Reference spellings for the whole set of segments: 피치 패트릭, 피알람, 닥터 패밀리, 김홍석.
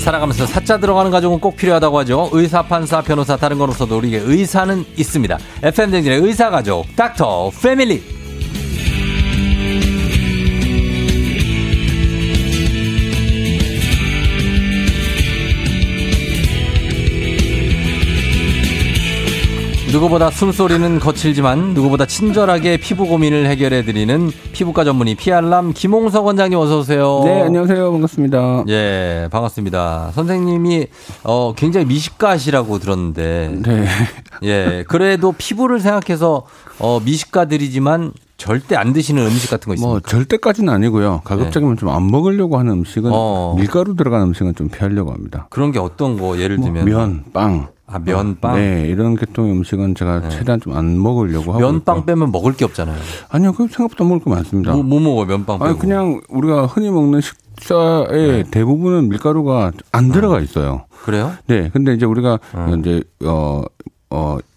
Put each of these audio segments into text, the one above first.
살아가면서 사자 들어가는 가족은 꼭 필요하다고 하죠. 의사, 판사, 변호사, 다른 건 없어도 우리에게 의사는 있습니다. FM 댕진의 의사가족 닥터 패밀리. 누구보다 숨소리는 거칠지만 누구보다 친절하게 피부 고민을 해결해드리는 피부과 전문의 피알람 김홍석 원장님 어서 오세요. 네, 안녕하세요. 반갑습니다. 예, 반갑습니다. 선생님이 굉장히 미식가시라고 들었는데, 네, 예, 그래도 피부를 생각해서 미식가들이지만 절대 안 드시는 음식 같은 거 있습니까? 뭐 절대까지는 아니고요. 가급적이면 좀 안 먹으려고 하는 음식은 밀가루 들어간 음식은 좀 피하려고 합니다. 그런 게 어떤 거 예를 들면 면, 빵. 아, 면빵? 네, 이런 계통의 음식은 제가 최대한 좀 안 먹으려고 하고. 면빵 빼면 먹을 게 없잖아요. 아니요, 그 생각보다 먹을 게 많습니다. 뭐 먹어요, 면빵 빼고? 아니, 그냥 우리가 흔히 먹는 식사의 대부분은 밀가루가 안 들어가 있어요. 그래요? 네, 근데 이제 우리가 이제,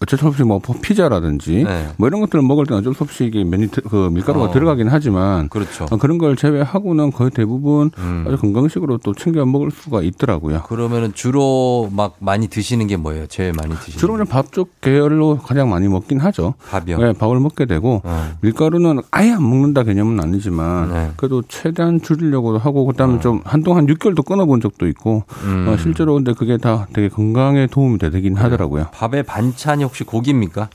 어쩔 수 없이 뭐 피자라든지 뭐 이런 것들을 먹을 때는 어쩔 수 없이 밀가루가 들어가긴 하지만 그렇죠. 그런 걸 제외하고는 거의 대부분 아주 건강식으로 또 챙겨 먹을 수가 있더라고요. 그러면은 주로 막 많이 드시는 게 뭐예요? 제일 많이 드시는? 주로 그냥 밥 쪽 계열로 가장 많이 먹긴 하죠. 밥이요? 네, 밥을 먹게 되고 밀가루는 아예 안 먹는다 개념은 아니지만 그래도 최대한 줄이려고 하고 그다음에 좀 한동안 6개월도 끊어본 적도 있고 실제로 근데 그게 다 되게 건강에 도움이 되긴 하더라고요. 밥에 반찬이 혹시 고기입니까?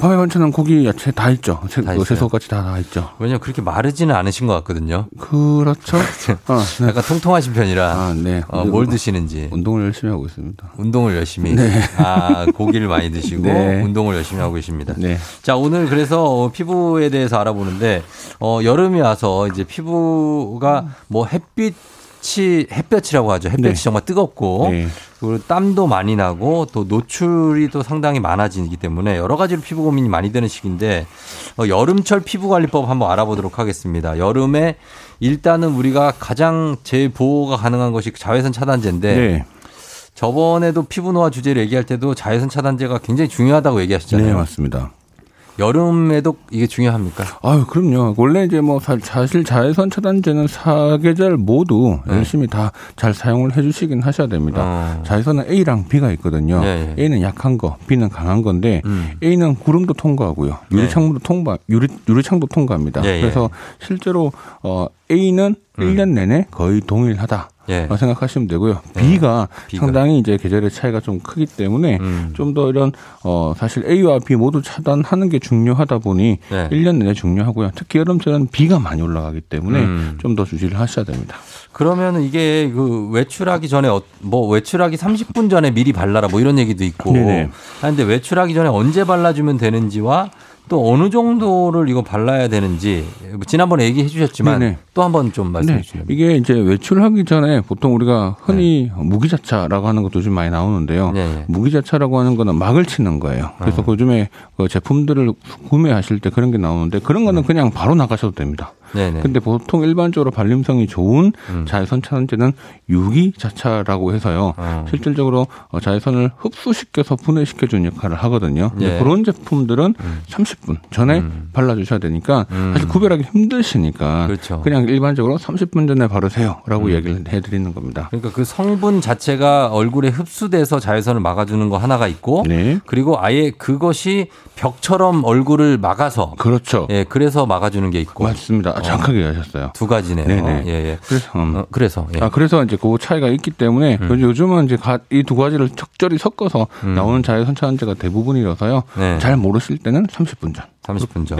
밥에 반찬은 고기, 야채 다 있죠. 채소까지 다 있죠. 왜냐면 그렇게 마르지는 않으신 것 같거든요. 그렇죠. 네. 약간 통통하신 편이라 뭘 드시는지. 운동을 열심히 하고 있습니다. 운동을 열심히. 네. 아, 고기를 많이 드시고 네. 운동을 열심히 하고 계십니다. 네. 자, 오늘 그래서 피부에 대해서 알아보는데 여름이 와서 이제 피부가 뭐 햇볕이라고 하죠. 햇볕이 정말 뜨겁고 그리고 땀도 많이 나고 또 노출이 또 상당히 많아지기 때문에 여러 가지로 피부 고민이 많이 되는 시기인데 여름철 피부관리법 한번 알아보도록 하겠습니다. 여름에 일단은 우리가 가장 제일 보호가 가능한 것이 자외선 차단제인데 저번에도 피부노화 주제를 얘기할 때도 자외선 차단제가 굉장히 중요하다고 얘기하셨잖아요. 네, 맞습니다. 여름에도 이게 중요합니까? 아유, 그럼요. 원래 이제 뭐 사실 자외선 차단제는 사계절 모두 열심히 다 잘 사용을 해주시긴 하셔야 됩니다. 자외선은 A랑 B가 있거든요. 네. A는 약한 거, B는 강한 건데 A는 구름도 통과하고요. 유리창도 통과합니다. 네. 그래서 실제로 A는 1년 내내 거의 동일하다. 생각하시면 되고요. B가 상당히 이제 계절의 차이가 좀 크기 때문에 좀 더 이런 사실 A와 B 모두 차단하는 게 중요하다 보니 1년 내내 중요하고요. 특히 여름철은 B가 많이 올라가기 때문에 좀 더 주의를 하셔야 됩니다. 그러면 이게 그 외출하기 전에 뭐 외출하기 30분 전에 미리 발라라 뭐 이런 얘기도 있고. 그런데 외출하기 전에 언제 발라주면 되는지와 또 어느 정도를 이거 발라야 되는지 지난번에 얘기해 주셨지만 또 한 번 좀 말씀해 주세요. 이게 이제 외출하기 전에 보통 우리가 흔히 무기자차라고 하는 것도 좀 많이 나오는데요. 무기자차라고 하는 거는 막을 치는 거예요. 그래서 요즘에 그 제품들을 구매하실 때 그런 게 나오는데 그런 거는 그냥 바로 나가셔도 됩니다. 근데 보통 일반적으로 발림성이 좋은 자외선 차단제는 유기자차라고 해서요. 실질적으로 자외선을 흡수시켜서 분해시켜주는 역할을 하거든요. 그런 제품들은 30분 전에 발라주셔야 되니까 사실 구별하기 힘드시니까 그냥 일반적으로 30분 전에 바르세요 라고 얘기를 해드리는 겁니다. 그러니까 그 성분 자체가 얼굴에 흡수돼서 자외선을 막아주는 거 하나가 있고 그리고 아예 그것이 벽처럼 얼굴을 막아서 그래서 막아주는 게 있고 맞습니다. 정확하게 하셨어요. 두 가지네요. 그래서 이제 그 차이가 있기 때문에 요즘은 이제 이 두 가지를 적절히 섞어서 나오는 자외선 차단제가 대부분이어서요. 잘 모르실 때는 30분 전. 30분 전.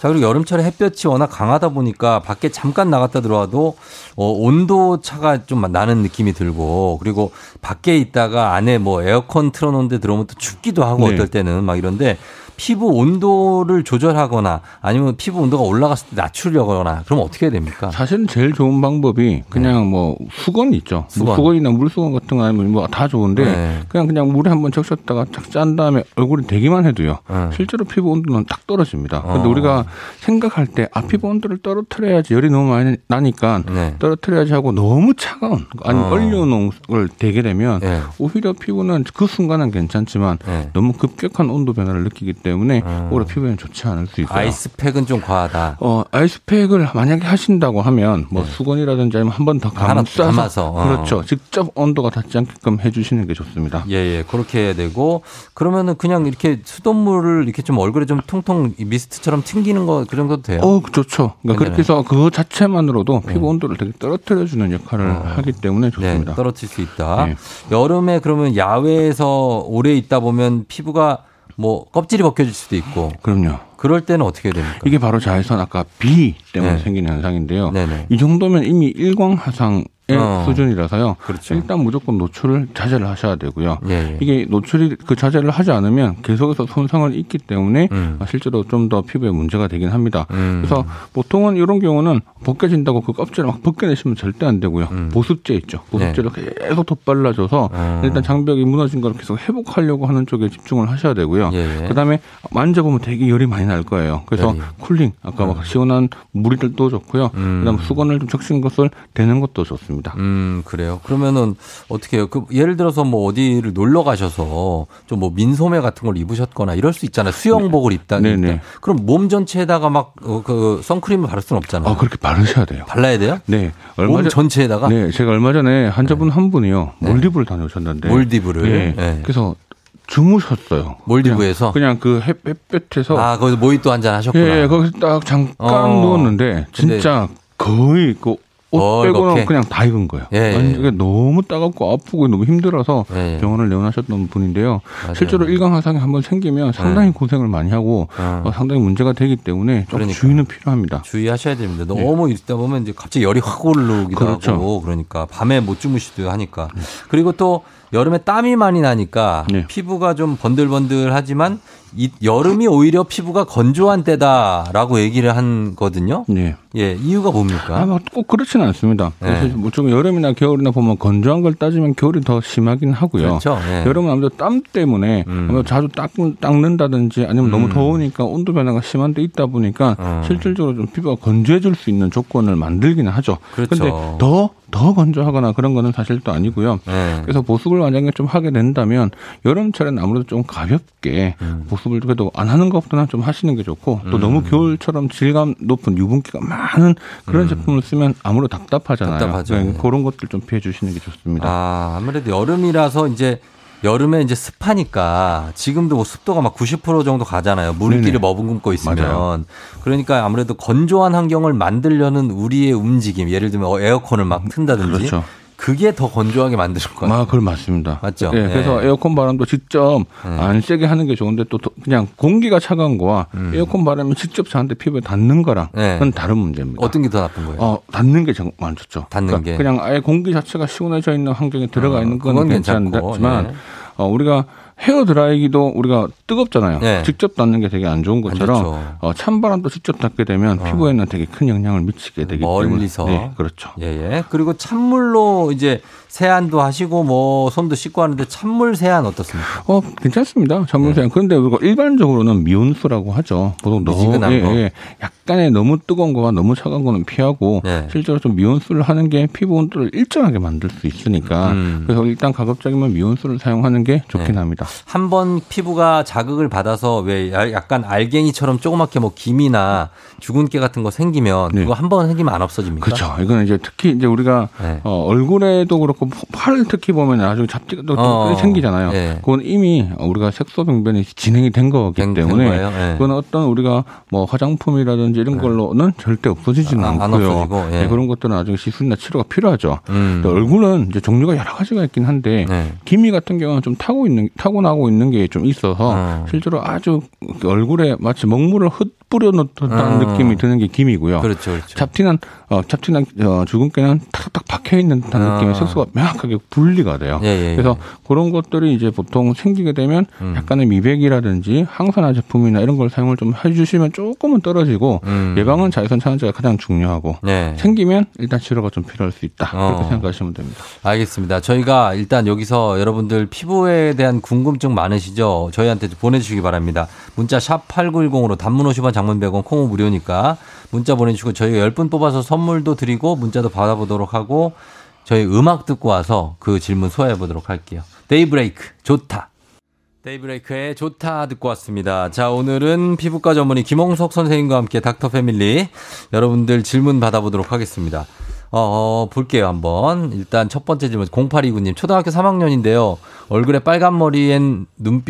자, 그리고 여름철에 햇볕이 워낙 강하다 보니까 밖에 잠깐 나갔다 들어와도 온도 차가 좀 나는 느낌이 들고 그리고 밖에 있다가 안에 뭐 에어컨 틀어놓은데 들어오면 또 춥기도 하고 어떨 때는 막 이런데 피부 온도를 조절하거나 아니면 피부 온도가 올라갔을 때 낮추려거나 그러면 어떻게 해야 됩니까? 사실은 제일 좋은 방법이 그냥 뭐 수건 있죠. 수건이나 물수건 같은 거 아니면 뭐 다 좋은데 그냥 물에 한번 적셨다가 착 짠 다음에 얼굴이 대기만 해도요. 실제로 피부 온도는 딱 떨어집니다. 근데 우리가 생각할 때 피부 온도를 떨어뜨려야지 열이 너무 많이 나니까 떨어뜨려야지 하고 너무 차가운 아니면 얼려놓은 걸 대게 되면 오히려 피부는 그 순간은 괜찮지만 너무 급격한 온도 변화를 느끼기 때문에 때문에 오히려 피부에는 좋지 않을 수 있어요. 아이스팩은 좀 과하다. 아이스팩을 만약에 하신다고 하면 뭐 수건이라든지 아니면 한 번 더 감싸서 그렇죠. 직접 온도가 닿지 않게끔 해주시는 게 좋습니다. 예예, 그렇게 해야 되고 그러면은 그냥 이렇게 수돗물을 이렇게 좀 얼굴에 좀 통통 미스트처럼 튕기는 거 그 정도도 돼요? 좋죠. 그러니까 그렇게 해서 그 자체만으로도 피부 온도를 되게 떨어뜨려주는 역할을 하기 때문에 좋습니다. 네, 떨어뜨릴 수 있다. 네. 여름에 그러면 야외에서 오래 있다 보면 피부가 뭐 껍질이 벗겨질 수도 있고. 그럼요. 그럴 때는 어떻게 해야 됩니까? 이게 바로 자외선 아까 B 때문에 생기는 현상인데요. 네네. 이 정도면 이미 일광화상의 수준이라서요. 그렇죠. 일단 무조건 노출을 자제를 하셔야 되고요. 예. 이게 노출이 그 자제를 하지 않으면 계속해서 손상을 입기 때문에 실제로 좀 더 피부에 문제가 되긴 합니다. 그래서 보통은 이런 경우는 벗겨진다고 그 껍질을 막 벗겨내시면 절대 안 되고요. 보습제 있죠. 보습제를 계속 덧발라줘서 일단 장벽이 무너진 걸 계속 회복하려고 하는 쪽에 집중을 하셔야 되고요. 예. 그다음에 만져보면 되게 열이 많이 날 거예요. 그래서 쿨링, 아까 막 시원한 물이들도 좋고요. 그다음 수건을 좀 적신 것을 대는 것도 좋습니다. 그래요. 그러면은 어떻게 해요? 예를 들어서 뭐 어디를 놀러 가셔서 좀 뭐 민소매 같은 걸 입으셨거나 이럴 수 있잖아요. 수영복을 입다. 네네. 그럼 몸 전체에다가 막 그 선크림을 바를 수는 없잖아요. 그렇게 바르셔야 돼요. 발라야 돼요? 네. 몸 전체에다가. 네, 제가 얼마 전에 환자분 한 분이요 몰디브를 다녀오셨는데. 몰디브를. 네. 네. 그래서. 주무셨어요. 몰디브에서? 그냥 그 햇볕에서. 거기서 모히또 한잔 하셨구나. 예, 거기서 딱 잠깐 누웠는데, 진짜 거의 그 옷 빼고는 그냥 다 익은 거예요. 예. 너무 따갑고 아프고 너무 힘들어서 병원을 내원하셨던 분인데요. 맞아요. 실제로 일광화상이 한번 생기면 상당히 고생을 많이 하고 상당히 문제가 되기 때문에 좀 주의는 필요합니다. 주의하셔야 됩니다. 너무 있다 보면 이제 갑자기 열이 확 오르기도 하고 그러니까 밤에 못 주무시기도 하니까. 그리고 또 여름에 땀이 많이 나니까 피부가 좀 번들번들하지만 여름이 오히려 피부가 건조한 때다라고 얘기를 하거든요. 네. 예, 이유가 뭡니까? 꼭 그렇지는 않습니다. 뭐 좀 여름이나 겨울이나 보면 건조한 걸 따지면 겨울이 더 심하긴 하고요. 그렇죠. 여름은 아무래도 땀 때문에 아무래도 자주 닦는다든지 아니면 너무 더우니까 온도 변화가 심한 데 있다 보니까 실질적으로 좀 피부가 건조해질 수 있는 조건을 만들기는 하죠. 그런데 그렇죠. 더 건조하거나 그런 거는 사실 또 아니고요. 그래서 보습을 만약에 좀 하게 된다면 여름철에는 아무래도 좀 가볍게 보습을 그래도 안 하는 것보다는 좀 하시는 게 좋고 또 너무 겨울처럼 질감 높은 유분기가 많은 그런 제품을 쓰면 아무래도 답답하잖아요. 답답하죠. 그런 것들 좀 피해 주시는 게 좋습니다. 아무래도 여름이라서 이제 여름에 이제 습하니까 지금도 뭐 습도가 막 90% 정도 가잖아요. 물기를 머금고 있으면. 맞아요. 그러니까 아무래도 건조한 환경을 만들려는 우리의 움직임, 예를 들면 에어컨을 막 튼다든지. 그렇죠. 그게 더 건조하게 만드실 거예요. 그건 맞습니다. 맞죠. 네, 그래서 에어컨 바람도 직접 안 세게 하는 게 좋은데 또 그냥 공기가 차가운 거와 에어컨 바람이 직접 저한테 피부에 닿는 거랑 그건 다른 문제입니다. 어떤 게 더 나쁜 거예요? 닿는 게 정말 좋죠. 닿는 그러니까 게 그냥 아예 공기 자체가 시원해져 있는 환경에 들어가 있는 건 괜찮지만 우리가 헤어드라이기도 우리가 뜨겁잖아요. 직접 닿는 게 되게 안 좋은 것처럼 찬바람도 직접 닿게 되면 피부에는 되게 큰 영향을 미치게 되기 때문에. 멀리서. 네, 그렇죠. 예예. 그리고 찬물로 이제 세안도 하시고 뭐 손도 씻고 하는데 찬물 세안 어떻습니까? 괜찮습니다. 찬물 세안. 그런데 우리가 일반적으로는 미온수라고 하죠. 보통 미지근한 거. 약간의 너무 뜨거운 거와 너무 차가운 거는 피하고 실제로 좀 미온수를 하는 게 피부 온도를 일정하게 만들 수 있으니까 그래서 일단 가급적이면 미온수를 사용하는 게 좋긴 합니다. 한번 피부가 자극을 받아서 왜 약간 알갱이처럼 조그맣게 뭐 김이나 주근깨 같은 거 생기면 그거 한번 생기면 안 없어집니까? 그렇죠. 이건 이제 특히 이제 우리가 얼굴에도 그렇고 팔을 특히 보면 아주 잡티가 또 생기잖아요. 그건 이미 우리가 색소병변이 진행이 된 거기 때문에 그건 어떤 우리가 뭐 화장품이라든지 이런 걸로는 절대 없어지지는 않고요. 없어지고, 그런 것들은 나중에 시술이나 치료가 필요하죠. 얼굴은 이제 종류가 여러 가지가 있긴 한데 기미 같은 경우는 좀 타고나고 있는 게 좀 있어서 실제로 아주 얼굴에 마치 먹물을 흩뿌려 놓았다는 느낌이 드는 게 김이고요. 그렇죠, 그렇죠. 잡티나 주근깨는 탁탁 박혀 있는 듯한 느낌의 색소가 명확하게 분리가 돼요. 그래서 그런 것들이 이제 보통 생기게 되면 약간의 미백이라든지 항산화 제품이나 이런 걸 사용을 좀 해주시면 조금은 떨어지고 예방은 자외선 차단제가 가장 중요하고 생기면 일단 치료가 좀 필요할 수 있다. 그렇게 생각하시면 됩니다. 알겠습니다. 저희가 일단 여기서 여러분들 피부에 대한 궁금증 많으시죠? 저희한테 보내주시기 바랍니다. 문자 샵 8910으로 단문 50원, 장문 100원, 콩은 무료니까 문자 보내주시고 저희가 10분 뽑아서 선물도 드리고 문자도 받아보도록 하고 저희 음악 듣고 와서 그 질문 소화해보도록 할게요. 데이브레이크 좋다. 데이브레이크의 좋다 듣고 왔습니다. 자, 오늘은 피부과 전문의 김홍석 선생님과 함께 닥터 패밀리 여러분들 질문 받아보도록 하겠습니다. 볼게요 한번. 일단 첫 번째 질문 0829님. 초등학교 3학년인데요. 얼굴에 빨간 머리엔 눈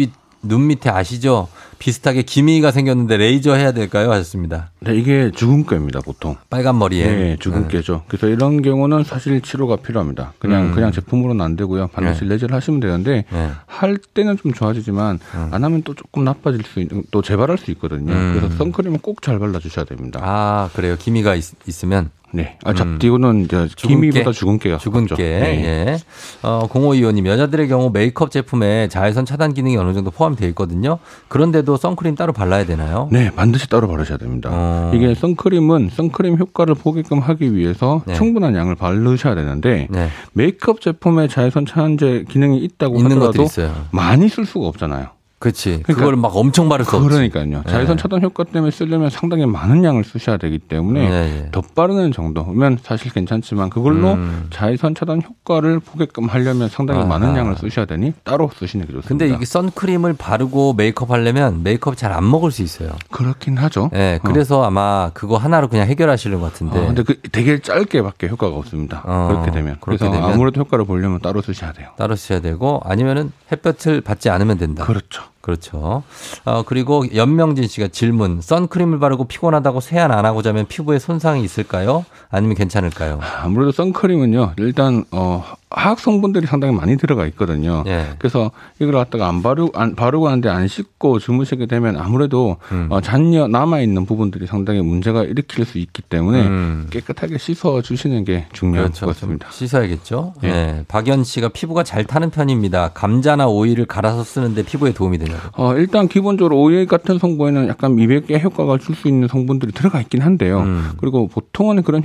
밑에 아시죠? 비슷하게 기미가 생겼는데 레이저 해야 될까요? 하셨습니다. 네, 이게 주근깨입니다, 보통. 빨간 머리에. 네, 주근깨죠. 그래서 이런 경우는 사실 치료가 필요합니다. 그냥 제품으로는 안 되고요. 반드시 레이저를 하시면 되는데, 할 때는 좀 좋아지지만, 안 하면 또 조금 나빠질 수 있는, 또 재발할 수 있거든요. 그래서 선크림은 꼭 잘 발라주셔야 됩니다. 아, 그래요? 기미가 있으면? 네. 이거는 이제 기미보다 주근깨가. 주근깨. 네. 예. 0525님, 여자들의 경우 메이크업 제품에 자외선 차단 기능이 어느 정도 포함되어 있거든요. 그런데도 선크림 따로 발라야 되나요? 네, 반드시 따로 바르셔야 됩니다. 이게 선크림은 선크림 효과를 보게끔 하기 위해서 충분한 양을 바르셔야 되는데, 메이크업 제품에 자외선 차단제 기능이 있다고 하더라도 많이 쓸 수가 없잖아요. 그렇지. 그걸 막 엄청 바를 수 없지. 그러니까요. 자외선 차단 효과 때문에 쓰려면 상당히 많은 양을 쓰셔야 되기 때문에 덧바르는 정도면 사실 괜찮지만 그걸로 자외선 차단 효과를 보게끔 하려면 상당히 많은 양을 쓰셔야 되니 따로 쓰시는 게 좋습니다. 근데 이게 선크림을 바르고 메이크업 하려면 메이크업 잘 안 먹을 수 있어요. 그렇긴 하죠. 네, 그래서 아마 그거 하나로 그냥 해결하시는 것 같은데. 근데 되게 짧게밖에 효과가 없습니다. 그렇게 되면 아무래도 효과를 보려면 따로 쓰셔야 돼요. 따로 쓰셔야 되고 아니면은 햇볕을 받지 않으면 된다. 그렇죠. 그리고 연명진 씨가 질문. 선크림을 바르고 피곤하다고 세안 안 하고 자면 피부에 손상이 있을까요? 아니면 괜찮을까요? 아무래도 선크림은요. 일단 화학 성분들이 상당히 많이 들어가 있거든요. 그래서 이걸 갖다가 안 바르고 하는데 안 씻고 주무시게 되면 아무래도 잔여 남아있는 부분들이 상당히 문제가 일으킬 수 있기 때문에 깨끗하게 씻어주시는 게 중요한 것 같습니다. 씻어야겠죠. 네. 박연 씨가 피부가 잘 타는 편입니다. 감자나 오이를 갈아서 쓰는데 피부에 도움이 되나요? 일단 기본적으로 오일 같은 성분에는 약간 미백의 효과가 줄 수 있는 성분들이 들어가 있긴 한데요. 그리고 보통은 그런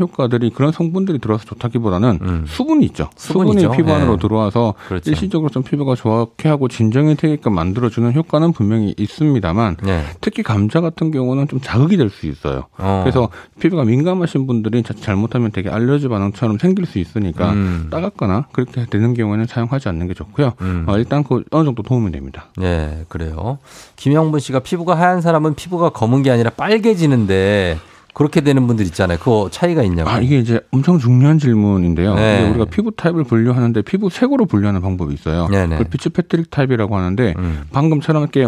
성분들이 들어와서 좋다기보다는 수분이 있죠. 수분이 피부 안으로 들어와서 일시적으로 좀 피부가 좋게 하고 진정이 되게끔 만들어주는 효과는 분명히 있습니다만 특히 감자 같은 경우는 좀 자극이 될 수 있어요. 그래서 피부가 민감하신 분들이 잘못하면 되게 알레르기 반응처럼 생길 수 있으니까 따갑거나 그렇게 되는 경우에는 사용하지 않는 게 좋고요. 일단 그 어느 정도 도움이 됩니다. 네, 그래요. 김영분 씨가 피부가 하얀 사람은 피부가 검은 게 아니라 빨개지는데 그렇게 되는 분들 있잖아요. 그거 차이가 있냐고. 이게 이제 엄청 중요한 질문인데요. 우리가 피부 타입을 분류하는데 피부색으로 분류하는 방법이 있어요. 그걸 피치 패트릭 타입이라고 하는데 방금처럼 이렇게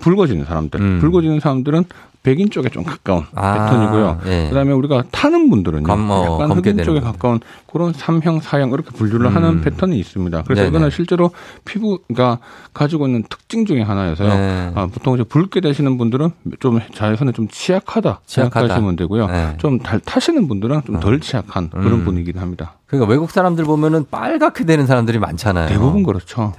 붉어지는 사람들. 붉어지는 사람들은 백인 쪽에 좀 가까운 패턴이고요. 그다음에 우리가 타는 분들은요. 약간 흑인 쪽에 가까운 그런 3형, 4형 이렇게 분류를 하는 패턴이 있습니다. 그래서 이거는 실제로 피부가 가지고 있는 특징 중에 하나여서요. 보통 이제 붉게 되시는 분들은 좀 자외선에 좀 취약하다 생각하시면 되고요. 좀 타시는 분들은 좀 덜 취약한 그런 분이긴 합니다. 그러니까 외국 사람들 보면은 빨갛게 되는 사람들이 많잖아요. 대부분 그렇죠.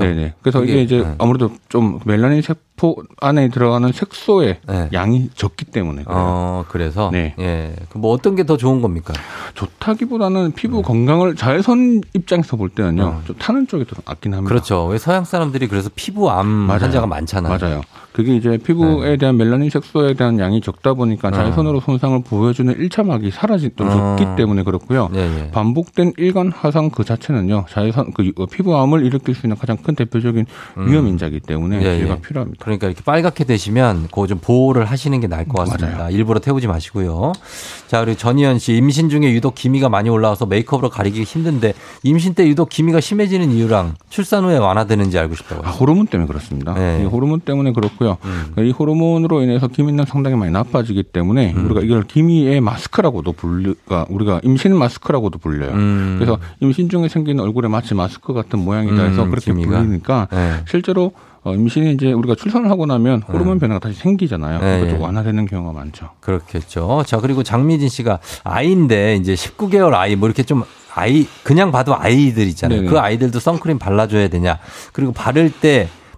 네네. 그래서 이게 이제 아무래도 좀 멜라닌 세포 안에 들어가는 색소의 양이 적기 때문에 그래요. 그래서 네. 뭐 어떤 게 더 좋은 겁니까? 좋다기보다는 피부 건강을 자외선 입장에서 볼 때는요. 좀 타는 쪽이 더 낫긴 합니다. 그렇죠. 왜 서양 사람들이 그래서 피부암 환자가 많잖아요. 맞아요. 그게 이제 피부에 대한 멜라닌 색소에 대한 양이 적다 보니까 자외선으로 손상을 보여주는 1차막이 적기 때문에 그렇고요. 반복된 일관 화상 그 자체는요. 자외선 피부암을 일으킬 수 있는 가장 큰 대표적인 위험인자이기 때문에 주의가 필요합니다. 그러니까 이렇게 빨갛게 되시면 그거 좀 보호를 하시는 게 나을 것 같습니다. 맞아요. 일부러 태우지 마시고요. 자, 그리고 전희연 씨. 임신 중에 유독 기미가 많이 올라와서 메이크업으로 가리기 힘든데 임신 때 유독 기미가 심해지는 이유랑 출산 후에 완화되는지 알고 싶다고요. 호르몬 때문에 그렇습니다. 이 호르몬 때문에 그렇고요. 이 호르몬으로 인해서 기미는 상당히 많이 나빠지기 때문에 우리가 이걸 기미의 마스크라고도 우리가 임신 마스크라고도 불려요. 그래서 임신 중에 생기는 얼굴에 마치 마스크 같은 모양이다 해서 그렇게 기미가? 불리니까 실제로 임신이 이제 우리가 출산을 하고 나면 호르몬 변화가 다시 생기잖아요. 그것도 완화되는 경우가 많죠. 그렇겠죠. 자, 그리고 장미진 씨가 아이인데 이제 19개월 아이 뭐 이렇게 좀 아이 그냥 봐도 아이들 있잖아요. 그 아이들도 선크림 발라줘야 되냐? 그리고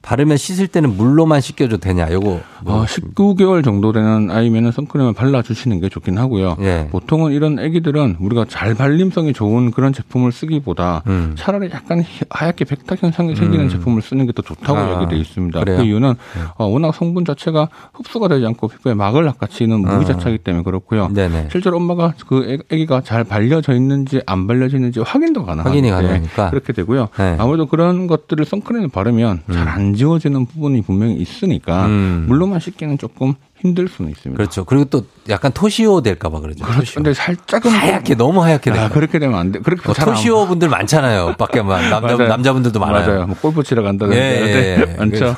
바르면 씻을 때는 물로만 씻겨줘도 되냐? 요거 19개월 정도 되는 아이면 선크림을 발라주시는 게 좋긴 하고요. 보통은 이런 아기들은 우리가 잘 발림성이 좋은 그런 제품을 쓰기보다 차라리 약간 하얗게 백탁 현상이 생기는 제품을 쓰는 게 더 좋다고 여기돼 있습니다. 그래요? 그 이유는 워낙 성분 자체가 흡수가 되지 않고 피부에 막을 낚아치는 무기 자체이기 때문에 그렇고요. 실제로 엄마가 그 아기가 잘 발려져 있는지 안 발려져 있는지 확인이 가능하니까 그렇게 되고요. 아무래도 그런 것들을 선크림을 바르면 잘 안 안 지워지는 부분이 분명히 있으니까 물로만 씻기는 조금 힘들 수는 있습니다. 그렇죠. 그리고 또 약간 토시오 될까 봐 그러죠. 그렇죠. 근데 살짝은 하얗게 너무 하얗게 될까 봐. 그렇게 되면 안 돼. 그렇게 토시오 안... 분들 많잖아요. 밖에만 남자분들도 많아요. 맞아요. 뭐 골프 치러 간다든지 많죠.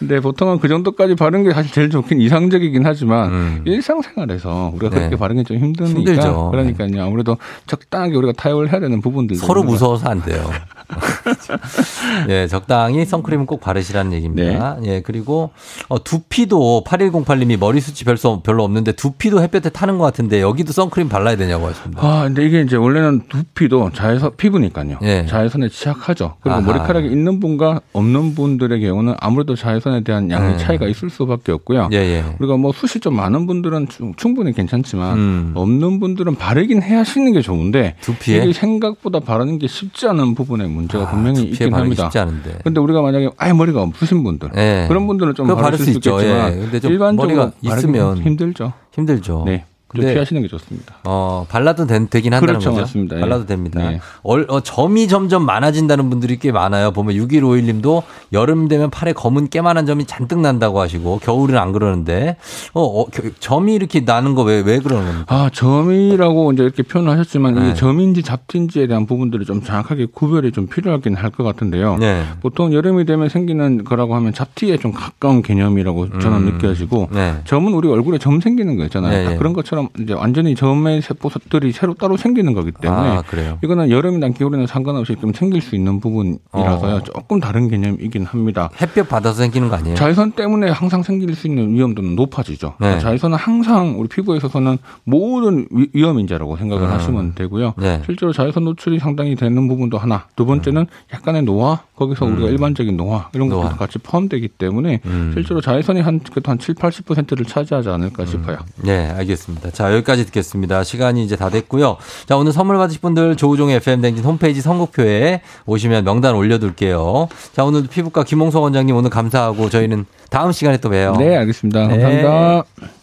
근데 보통은 그 정도까지 바른 게 사실 제일 좋긴 이상적이긴 하지만 일상생활에서 우리가 그렇게 바르기 좀 힘드니까 힘들죠. 그러니까요. 아무래도 적당하게 우리가 타협을 해야 되는 부분들도 서로 무서워서 안 돼요. 예, 적당히 선크림은 꼭 바르시라는 얘기입니다. 네. 예, 그리고 두피도 8108님이 머리숱이 별로 없는데 두피도 햇볕에 타는 것 같은데 여기도 선크림 발라야 되냐고 하십니다. 아, 근데 이게 이제 원래는 두피도 자외선 피부니까요. 예. 자외선에 취약하죠. 그리고 아하. 머리카락이 있는 분과 없는 분들의 경우는 아무래도 자외선에 대한 양의 차이가 있을 수밖에 없고요. 예. 우리가 뭐 숱이 좀 많은 분들은 충분히 괜찮지만 없는 분들은 바르긴 해야 씻는 게 좋은데 두피에? 이게 생각보다 바르는 게 쉽지 않은 부분에 문제가 분명히 있긴 합니다. 그런데 우리가 만약에 아예 머리가 없으신 분들 그런 분들은 좀 바를 수 있겠지만 예. 일반적으로 있으면 힘들죠. 네. 좀 피하시는 게 좋습니다. 발라도 되긴 한다는 그렇죠, 거죠? 맞습니다. 예. 발라도 됩니다. 예. 점이 점점 많아진다는 분들이 꽤 많아요. 보면 6151님도 여름 되면 팔에 검은 깨만한 점이 잔뜩 난다고 하시고 겨울은 안 그러는데 점이 이렇게 나는 거 왜 그러는 겁니까? 아, 점이라고 이제 이렇게 표현하셨지만 이게 점인지 잡티인지에 대한 부분들이 좀 정확하게 구별이 좀 필요하긴 할 것 같은데요. 네. 보통 여름이 되면 생기는 거라고 하면 잡티에 좀 가까운 개념이라고 저는 느껴지고 점은 우리 얼굴에 점 생기는 거 있잖아요. 그런 것처럼 이제 완전히 점의 세포들이 새로 따로 생기는 거기 때문에 이거는 여름이나 겨울에는 상관없이 좀 생길 수 있는 부분이라서요. 조금 다른 개념이긴 합니다. 햇볕 받아서 생기는 거 아니에요? 자외선 때문에 항상 생길 수 있는 위험도 높아지죠. 네. 자외선은 항상 우리 피부에 있어서는 모든 위험인자라고 생각을 하시면 되고요. 네. 실제로 자외선 노출이 상당히 되는 부분도 하나. 두 번째는 약간의 노화. 거기서 우리가 일반적인 노화 이런 것도 같이 포함되기 때문에 실제로 자외선이 한 7, 80%를 차지하지 않을까 싶어요. 네, 알겠습니다. 자, 여기까지 듣겠습니다. 시간이 이제 다 됐고요. 자, 오늘 선물 받으실 분들 조우종의 FM 댕진 홈페이지 선곡표에 오시면 명단 올려둘게요. 자, 오늘 피부과 김홍석 원장님 오늘 감사하고 저희는 다음 시간에 또 봬요. 네, 알겠습니다. 감사합니다. 네.